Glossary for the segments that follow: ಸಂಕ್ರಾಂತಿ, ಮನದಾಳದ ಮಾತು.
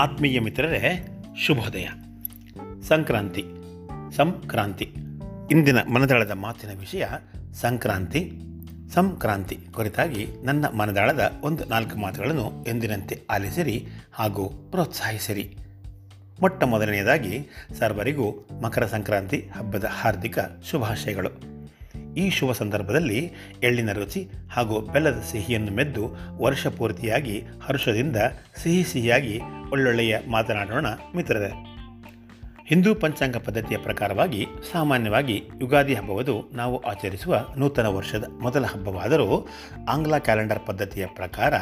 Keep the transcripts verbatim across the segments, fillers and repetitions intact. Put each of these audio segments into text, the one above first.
ಆತ್ಮೀಯ ಮಿತ್ರರೇ, ಶುಭೋದಯ. ಸಂಕ್ರಾಂತಿ ಸಂಕ್ರಾಂತಿ ಇಂದಿನ ಮನದಾಳದ ಮಾತಿನ ವಿಷಯ ಸಂಕ್ರಾಂತಿ ಸಂಕ್ರಾಂತಿ ಕುರಿತಾಗಿ ನನ್ನ ಮನದಾಳದ ಒಂದು ನಾಲ್ಕು ಮಾತುಗಳನ್ನು ಎಂದಿನಂತೆ ಆಲಿಸಿರಿ ಹಾಗೂ ಪ್ರೋತ್ಸಾಹಿಸಿರಿ. ಮೊಟ್ಟ ಮೊದಲನೆಯದಾಗಿ ಸರ್ವರಿಗೂ ಮಕರ ಸಂಕ್ರಾಂತಿ ಹಬ್ಬದ ಹಾರ್ದಿಕ ಶುಭಾಶಯಗಳು. ಈ ಶುಭ ಸಂದರ್ಭದಲ್ಲಿ ಎಳ್ಳಿನ ರುಚಿ ಹಾಗೂ ಬೆಲ್ಲದ ಸಿಹಿಯನ್ನು ಮೆದ್ದು ವರ್ಷ ಪೂರ್ತಿಯಾಗಿ ಹರ್ಷದಿಂದ ಸಿಹಿ ಸಿಹಿಯಾಗಿ ಒಳ್ಳೊಳ್ಳೆಯ ಮಾತನಾಡೋಣ ಮಿತ್ರರೇ. ಹಿಂದೂ ಪಂಚಾಂಗ ಪದ್ಧತಿಯ ಪ್ರಕಾರವಾಗಿ ಸಾಮಾನ್ಯವಾಗಿ ಯುಗಾದಿ ಹಬ್ಬವನ್ನು ನಾವು ಆಚರಿಸುವ ನೂತನ ವರ್ಷದ ಮೊದಲ ಹಬ್ಬವಾದರೂ ಆಂಗ್ಲ ಕ್ಯಾಲೆಂಡರ್ ಪದ್ಧತಿಯ ಪ್ರಕಾರ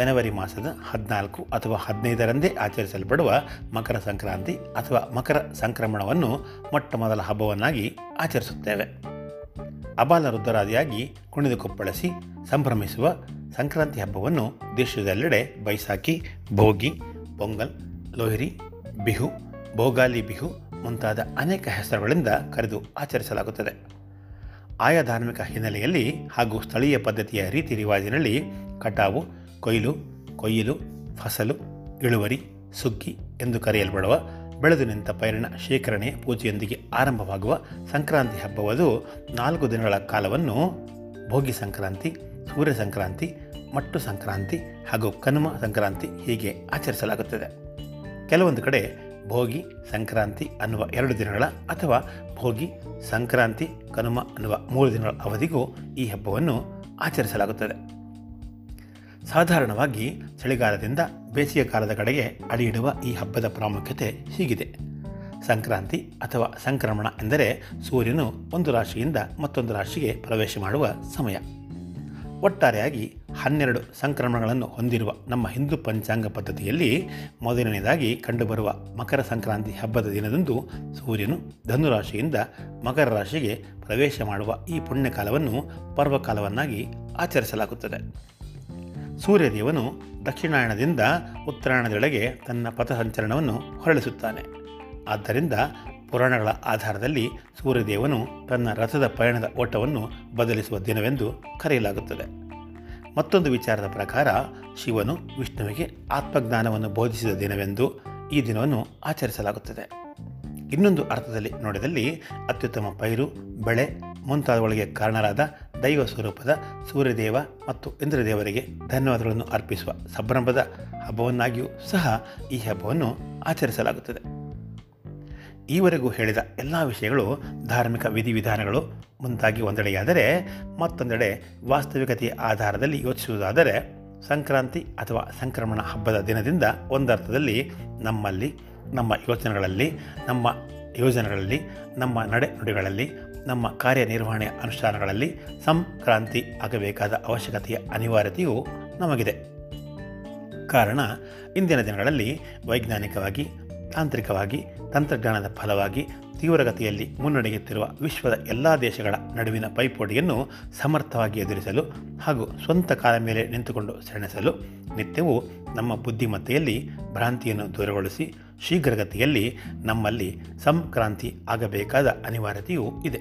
ಜನವರಿ ಮಾಸದ ಹದಿನಾಲ್ಕು ಅಥವಾ ಹದಿನೈದರಂದೇ ಆಚರಿಸಲ್ಪಡುವ ಮಕರ ಸಂಕ್ರಾಂತಿ ಅಥವಾ ಮಕರ ಸಂಕ್ರಮಣವನ್ನು ಮೊಟ್ಟ ಮೊದಲ ಹಬ್ಬವನ್ನಾಗಿ ಆಚರಿಸುತ್ತೇವೆ. ಅಬಾಲ ವೃದ್ಧರಾದಿಯಾಗಿ ಕುಣಿದು ಕುಪ್ಪಳಿಸಿ ಸಂಭ್ರಮಿಸುವ ಸಂಕ್ರಾಂತಿ ಹಬ್ಬವನ್ನು ದೇಶದೆಲ್ಲೆಡೆ ಬೈಸಾಖಿ, ಭೋಗಿ, ಪೊಂಗಲ್, ಲೋಹಿರಿ, ಬಿಹು, ಭೋಗಾಲಿ ಬಿಹು ಮುಂತಾದ ಅನೇಕ ಹೆಸರುಗಳಿಂದ ಕರೆದು ಆಚರಿಸಲಾಗುತ್ತದೆ. ಆಯಾ ಧಾರ್ಮಿಕ ಹಿನ್ನೆಲೆಯಲ್ಲಿ ಹಾಗೂ ಸ್ಥಳೀಯ ಪದ್ಧತಿಯ ರೀತಿ ರಿವಾಜಿನಲ್ಲಿ ಕಟಾವು, ಕೊಯ್ಲು, ಕೊಯ್ಯಿಲು, ಫಸಲು, ಇಳುವರಿ, ಸುಗ್ಗಿ ಎಂದು ಕರೆಯಲ್ಪಡುವ ಬೆಳೆದು ನಿಂತ ಪೈರಿನ ಶೇಖರಣೆ ಪೂಜೆಯೊಂದಿಗೆ ಆರಂಭವಾಗುವ ಸಂಕ್ರಾಂತಿ ಹಬ್ಬವದು ನಾಲ್ಕು ದಿನಗಳ ಕಾಲವನ್ನು ಭೋಗಿ ಸಂಕ್ರಾಂತಿ, ಸೂರ್ಯ ಸಂಕ್ರಾಂತಿ, ಮಟ್ಟು ಸಂಕ್ರಾಂತಿ ಹಾಗೂ ಕನುಮ ಸಂಕ್ರಾಂತಿ ಹೀಗೆ ಆಚರಿಸಲಾಗುತ್ತದೆ. ಕೆಲವೊಂದು ಕಡೆ ಭೋಗಿ ಸಂಕ್ರಾಂತಿ ಅನ್ನುವ ಎರಡು ದಿನಗಳ ಅಥವಾ ಭೋಗಿ ಸಂಕ್ರಾಂತಿ ಕನುಮ ಅನ್ನುವ ಮೂರು ದಿನಗಳ ಅವಧಿಗೂ ಈ ಹಬ್ಬವನ್ನು ಆಚರಿಸಲಾಗುತ್ತದೆ. ಸಾಧಾರಣವಾಗಿ ಚಳಿಗಾಲದಿಂದ ಬೇಸಿಗೆ ಕಾಲದ ಕಡೆಗೆ ಅಡಿ ಇಡುವ ಈ ಹಬ್ಬದ ಪ್ರಾಮುಖ್ಯತೆ ಹೀಗಿದೆ. ಸಂಕ್ರಾಂತಿ ಅಥವಾ ಸಂಕ್ರಮಣ ಎಂದರೆ ಸೂರ್ಯನು ಒಂದು ರಾಶಿಯಿಂದ ಮತ್ತೊಂದು ರಾಶಿಗೆ ಪ್ರವೇಶ ಮಾಡುವ ಸಮಯ. ಒಟ್ಟಾರೆಯಾಗಿ ಹನ್ನೆರಡು ಸಂಕ್ರಮಣಗಳನ್ನು ಹೊಂದಿರುವ ನಮ್ಮ ಹಿಂದೂ ಪಂಚಾಂಗ ಪದ್ಧತಿಯಲ್ಲಿ ಮೊದಲನೆಯದಾಗಿ ಕಂಡುಬರುವ ಮಕರ ಸಂಕ್ರಾಂತಿ ಹಬ್ಬದ ದಿನದಂದು ಸೂರ್ಯನು ಧನುರಾಶಿಯಿಂದ ಮಕರ ರಾಶಿಗೆ ಪ್ರವೇಶ ಮಾಡುವ ಈ ಪುಣ್ಯಕಾಲವನ್ನು ಪರ್ವಕಾಲವನ್ನಾಗಿ ಆಚರಿಸಲಾಗುತ್ತದೆ. ಸೂರ್ಯದೇವನು ದಕ್ಷಿಣಾಯಣದಿಂದ ಉತ್ತರಾಯಣದೊಳಗೆ ತನ್ನ ಪಥಸಂಚಲನವನ್ನು ಹೊರಳಿಸುತ್ತಾನೆ. ಆದ್ದರಿಂದ ಪುರಾಣಗಳ ಆಧಾರದಲ್ಲಿ ಸೂರ್ಯದೇವನು ತನ್ನ ರಥದ ಪಯಣದ ಓಟವನ್ನು ಬದಲಿಸುವ ದಿನವೆಂದು ಕರೆಯಲಾಗುತ್ತದೆ. ಮತ್ತೊಂದು ವಿಚಾರದ ಪ್ರಕಾರ ಶಿವನು ವಿಷ್ಣುವಿಗೆ ಆತ್ಮಜ್ಞಾನವನ್ನು ಬೋಧಿಸಿದ ದಿನವೆಂದು ಈ ದಿನವನ್ನು ಆಚರಿಸಲಾಗುತ್ತದೆ. ಇನ್ನೊಂದು ಅರ್ಥದಲ್ಲಿ ನೋಡಿದಲ್ಲಿ ಅತ್ಯುತ್ತಮ ಪೈರು, ಬೆಳೆ ಮುಂತಾದವುಗಳಿಗೆ ಕಾರಣರಾದ ದೈವ ಸ್ವರೂಪದ ಸೂರ್ಯದೇವ ಮತ್ತು ಇಂದ್ರದೇವರಿಗೆ ಧನ್ಯವಾದಗಳನ್ನು ಅರ್ಪಿಸುವ ಸಂಭ್ರಮದ ಹಬ್ಬವನ್ನಾಗಿಯೂ ಸಹ ಈ ಹಬ್ಬವನ್ನು ಆಚರಿಸಲಾಗುತ್ತದೆ. ಈವರೆಗೂ ಹೇಳಿದ ಎಲ್ಲ ವಿಷಯಗಳು ಧಾರ್ಮಿಕ ವಿಧಿವಿಧಾನಗಳು ಮುಂತಾಗಿ ಒಂದೆಡೆಯಾದರೆ, ಮತ್ತೊಂದೆಡೆ ವಾಸ್ತವಿಕತೆಯ ಆಧಾರದಲ್ಲಿ ಯೋಚಿಸುವುದಾದರೆ ಸಂಕ್ರಾಂತಿ ಅಥವಾ ಸಂಕ್ರಮಣ ಹಬ್ಬದ ದಿನದಿಂದ ಒಂದರ್ಥದಲ್ಲಿ ನಮ್ಮಲ್ಲಿ, ನಮ್ಮ ಯೋಚನೆಗಳಲ್ಲಿ, ನಮ್ಮ ಯೋಜನೆಗಳಲ್ಲಿ, ನಮ್ಮ ನಡೆ ನುಡಿಗಳಲ್ಲಿ, ನಮ್ಮ ಕಾರ್ಯನಿರ್ವಹಣೆಯ ಅನುಷ್ಠಾನಗಳಲ್ಲಿ ಸಂಕ್ರಾಂತಿ ಆಗಬೇಕಾದ ಅವಶ್ಯಕತೆಯ ಅನಿವಾರ್ಯತೆಯೂ ನಮಗಿದೆ. ಕಾರಣ, ಇಂದಿನ ದಿನಗಳಲ್ಲಿ ವೈಜ್ಞಾನಿಕವಾಗಿ, ತಾಂತ್ರಿಕವಾಗಿ, ತಂತ್ರಜ್ಞಾನದ ಫಲವಾಗಿ ತೀವ್ರಗತಿಯಲ್ಲಿ ಮುನ್ನಡೆಯುತ್ತಿರುವ ವಿಶ್ವದ ಎಲ್ಲ ದೇಶಗಳ ನಡುವಿನ ಪೈಪೋಟಿಯನ್ನು ಸಮರ್ಥವಾಗಿ ಎದುರಿಸಲು ಹಾಗೂ ಸ್ವಂತ ಕಾಲ ಮೇಲೆ ನಿಂತುಕೊಂಡು ಸೆಣಸಲು ನಿತ್ಯವೂ ನಮ್ಮ ಬುದ್ಧಿಮತ್ತೆಯಲ್ಲಿ ಭ್ರಾಂತಿಯನ್ನು ದೂರಗೊಳಿಸಿ ಶೀಘ್ರಗತಿಯಲ್ಲಿ ನಮ್ಮಲ್ಲಿ ಸಂಕ್ರಾಂತಿ ಆಗಬೇಕಾದ ಅನಿವಾರ್ಯತೆಯೂ ಇದೆ.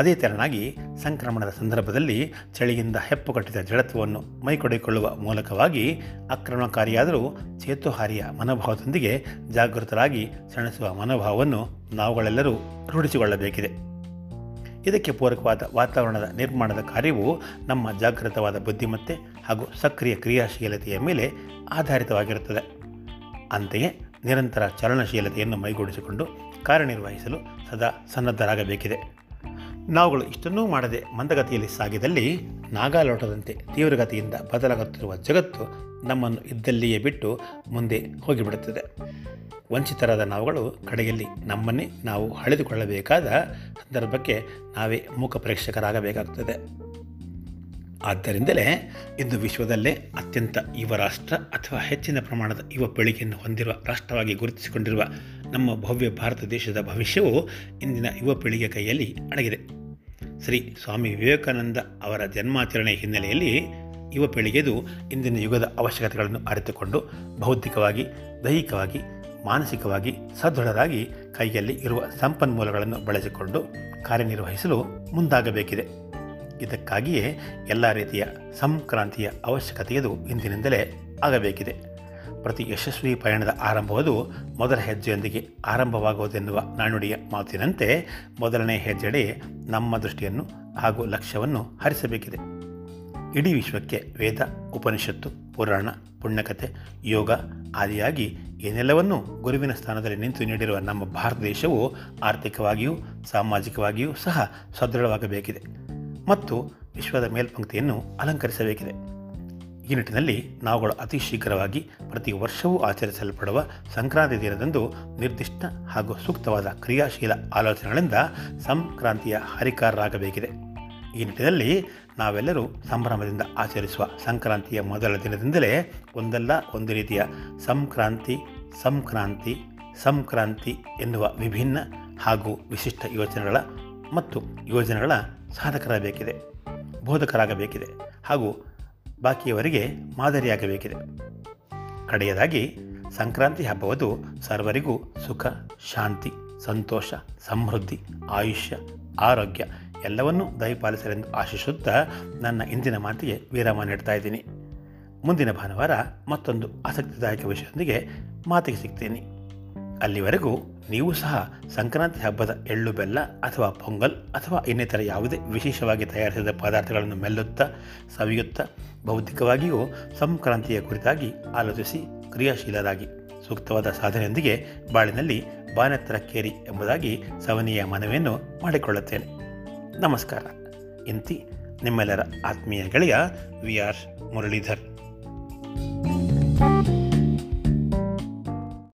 ಅದೇ ತೆರನಾಗಿ ಸಂಕ್ರಮಣದ ಸಂದರ್ಭದಲ್ಲಿ ಚಳಿಯಿಂದ ಹೆಪ್ಪುಗಟ್ಟಿದ ಜಡತ್ವವನ್ನು ಮೈಕೊಡಿಕೊಳ್ಳುವ ಮೂಲಕವಾಗಿ ಆಕ್ರಮಣಕಾರಿಯಾದರೂ ಚೇತೋಹಾರಿಯ ಮನೋಭಾವದೊಂದಿಗೆ ಜಾಗೃತರಾಗಿ ಸೆಣಸುವ ಮನೋಭಾವವನ್ನು ನಾವುಗಳೆಲ್ಲರೂ ರೂಢಿಸಿಕೊಳ್ಳಬೇಕಿದೆ. ಇದಕ್ಕೆ ಪೂರಕವಾದ ವಾತಾವರಣದ ನಿರ್ಮಾಣದ ಕಾರ್ಯವು ನಮ್ಮ ಜಾಗೃತವಾದ ಬುದ್ಧಿಮತ್ತೆ ಹಾಗೂ ಸಕ್ರಿಯ ಕ್ರಿಯಾಶೀಲತೆಯ ಮೇಲೆ ಆಧಾರಿತವಾಗಿರುತ್ತದೆ. ಅಂತೆಯೇ ನಿರಂತರ ಚಲನಶೀಲತೆಯನ್ನು ಮೈಗೂಡಿಸಿಕೊಂಡು ಕಾರ್ಯನಿರ್ವಹಿಸಲು ಸದಾ ಸನ್ನದ್ಧರಾಗಬೇಕಿದೆ. ನಾವುಗಳು ಇಷ್ಟನ್ನೂ ಮಾಡದೆ ಮಂದಗತಿಯಲ್ಲಿ ಸಾಗಿದಲ್ಲಿ ನಾಗಾಲೋಟದಂತೆ ತೀವ್ರಗತಿಯಿಂದ ಬದಲಾಗುತ್ತಿರುವ ಜಗತ್ತು ನಮ್ಮನ್ನು ಇದ್ದಲ್ಲಿಯೇ ಬಿಟ್ಟು ಮುಂದೆ ಹೋಗಿಬಿಡುತ್ತದೆ. ವಂಚಿತರಾದ ನಾವುಗಳು ಕಡೆಯಲ್ಲಿ ನಮ್ಮನ್ನೇ ನಾವು ಹಳೆದುಕೊಳ್ಳಬೇಕಾದ ಸಂದರ್ಭಕ್ಕೆ ನಾವೇ ಮೂಕ ಪ್ರೇಕ್ಷಕರಾಗಬೇಕಾಗುತ್ತದೆ. ಆದ್ದರಿಂದಲೇ ಇಂದು ವಿಶ್ವದಲ್ಲೇ ಅತ್ಯಂತ ಯುವ ರಾಷ್ಟ್ರ ಅಥವಾ ಹೆಚ್ಚಿನ ಪ್ರಮಾಣದ ಯುವ ಪೀಳಿಗೆಯನ್ನು ಹೊಂದಿರುವ ರಾಷ್ಟ್ರವಾಗಿ ಗುರುತಿಸಿಕೊಂಡಿರುವ ನಮ್ಮ ಭವ್ಯ ಭಾರತ ದೇಶದ ಭವಿಷ್ಯವು ಇಂದಿನ ಯುವ ಪೀಳಿಗೆ ಕೈಯಲ್ಲಿ ಅಡಗಿದೆ. ಶ್ರೀ ಸ್ವಾಮಿ ವಿವೇಕಾನಂದ ಅವರ ಜನ್ಮಾಚರಣೆ ಹಿನ್ನೆಲೆಯಲ್ಲಿ ಯುವ ಪೀಳಿಗೆದು ಇಂದಿನ ಯುಗದ ಅವಶ್ಯಕತೆಗಳನ್ನು ಅರಿತುಕೊಂಡು ಬೌದ್ಧಿಕವಾಗಿ, ದೈಹಿಕವಾಗಿ, ಮಾನಸಿಕವಾಗಿ ಸದೃಢರಾಗಿ ಕೈಯಲ್ಲಿ ಇರುವ ಸಂಪನ್ಮೂಲಗಳನ್ನು ಬಳಸಿಕೊಂಡು ಕಾರ್ಯನಿರ್ವಹಿಸಲು ಮುಂದಾಗಬೇಕಿದೆ. ಇದಕ್ಕಾಗಿಯೇ ಎಲ್ಲ ರೀತಿಯ ಸಂಕ್ರಾಂತಿಯ ಅವಶ್ಯಕತೆಯದು ಇಂದಿನಿಂದಲೇ ಆಗಬೇಕಿದೆ. ಪ್ರತಿ ಯಶಸ್ವಿ ಪಯಣದ ಆರಂಭವದು ಮೊದಲ ಹೆಜ್ಜೆಯೊಂದಿಗೆ ಆರಂಭವಾಗುವುದೆನ್ನುವ ನಾಣ್ಣುಡಿಯ ಮಾತಿನಂತೆ ಮೊದಲನೇ ಹೆಜ್ಜೆಡೆ ನಮ್ಮ ದೃಷ್ಟಿಯನ್ನು ಹಾಗೂ ಲಕ್ಷ್ಯವನ್ನು ಹರಿಸಬೇಕಿದೆ. ಇಡೀ ವಿಶ್ವಕ್ಕೆ ವೇದ, ಉಪನಿಷತ್ತು, ಪುರಾಣ, ಪುಣ್ಯಕಥೆ, ಯೋಗ ಆದಿಯಾಗಿ ಏನೆಲ್ಲವನ್ನೂ ಗುರುವಿನ ಸ್ಥಾನದಲ್ಲಿ ನಿಂತು ನೀಡಿರುವ ನಮ್ಮ ಭಾರತ ದೇಶವು ಆರ್ಥಿಕವಾಗಿಯೂ ಸಾಮಾಜಿಕವಾಗಿಯೂ ಸಹ ಸದೃಢವಾಗಬೇಕಿದೆ ಮತ್ತು ವಿಶ್ವದ ಮೇಲ್ಪಂಕ್ತಿಯನ್ನು ಅಲಂಕರಿಸಬೇಕಿದೆ. ಈ ನಿಟ್ಟಿನಲ್ಲಿ ನಾವುಗಳು ಅತಿ ಶೀಘ್ರವಾಗಿ ಪ್ರತಿ ವರ್ಷವೂ ಆಚರಿಸಲ್ಪಡುವ ಸಂಕ್ರಾಂತಿ ದಿನದಂದು ನಿರ್ದಿಷ್ಟ ಹಾಗೂ ಸೂಕ್ತವಾದ ಕ್ರಿಯಾಶೀಲ ಆಲೋಚನೆಗಳಿಂದ ಸಂಕ್ರಾಂತಿಯ ಹರಿಕಾರರಾಗಬೇಕಿದೆ. ಈ ನಿಟ್ಟಿನಲ್ಲಿ ನಾವೆಲ್ಲರೂ ಸಂಭ್ರಮದಿಂದ ಆಚರಿಸುವ ಸಂಕ್ರಾಂತಿಯ ಮೊದಲ ದಿನದಿಂದಲೇ ಒಂದಲ್ಲ ಒಂದು ರೀತಿಯ ಸಂಕ್ರಾಂತಿ ಸಂಕ್ರಾಂತಿ ಸಂಕ್ರಾಂತಿ ಎನ್ನುವ ವಿಭಿನ್ನ ಹಾಗೂ ವಿಶಿಷ್ಟ ಯೋಚನೆಗಳ ಮತ್ತು ಯೋಜನೆಗಳ ಸಾಧಕರಾಗಬೇಕಿದೆ, ಬೋಧಕರಾಗಬೇಕಿದೆ ಹಾಗೂ ಬಾಕಿಯವರಿಗೆ ಮಾದರಿಯಾಗಬೇಕಿದೆ. ಕಡೆಯದಾಗಿ ಸಂಕ್ರಾಂತಿ ಹಬ್ಬವದು ಸರ್ವರಿಗೂ ಸುಖ, ಶಾಂತಿ, ಸಂತೋಷ, ಸಮೃದ್ಧಿ, ಆಯುಷ್ಯ, ಆರೋಗ್ಯ ಎಲ್ಲವನ್ನೂ ದಯಪಾಲಿಸಲೆಂದು ಆಶಿಸುತ್ತಾ ನನ್ನ ಇಂದಿನ ಮಾತಿಗೆ ವಿರಾಮ ನೀಡ್ತಾ ಇದ್ದೀನಿ. ಮುಂದಿನ ಭಾನುವಾರ ಮತ್ತೊಂದು ಆಸಕ್ತಿದಾಯಕ ವಿಷಯದೊಂದಿಗೆ ಮಾತಿಗೆ ಸಿಗ್ತೀನಿ. ಅಲ್ಲಿವರೆಗೂ ನೀವು ಸಹ ಸಂಕ್ರಾಂತಿ ಹಬ್ಬದ ಎಳ್ಳು ಬೆಲ್ಲ ಅಥವಾ ಪೊಂಗಲ್ ಅಥವಾ ಇನ್ನಿತರ ಯಾವುದೇ ವಿಶೇಷವಾಗಿ ತಯಾರಿಸಿದ ಪದಾರ್ಥಗಳನ್ನು ಮೆಲ್ಲುತ್ತಾ, ಸವಿಯುತ್ತಾ, ಬೌದ್ಧಿಕವಾಗಿಯೂ ಸಂಕ್ರಾಂತಿಯ ಕುರಿತಾಗಿ ಆಲೋಚಿಸಿ ಕ್ರಿಯಾಶೀಲರಾಗಿ ಸೂಕ್ತವಾದ ಸಾಧನೆಯೊಂದಿಗೆ ಬಾಳಿನಲ್ಲಿ ಬಾನೆತ್ತರಕ್ಕೇರಿ ಎಂಬುದಾಗಿ ಸವನೀಯ ಮನವಿಯನ್ನು ಮಾಡಿಕೊಳ್ಳುತ್ತೇನೆ. ನಮಸ್ಕಾರ. ಇಂತಿ ನಿಮ್ಮೆಲ್ಲರ ಆತ್ಮೀಯ ಗೆಳೆಯ ವಿ ಆರ್ ಮುರಳೀಧರ್.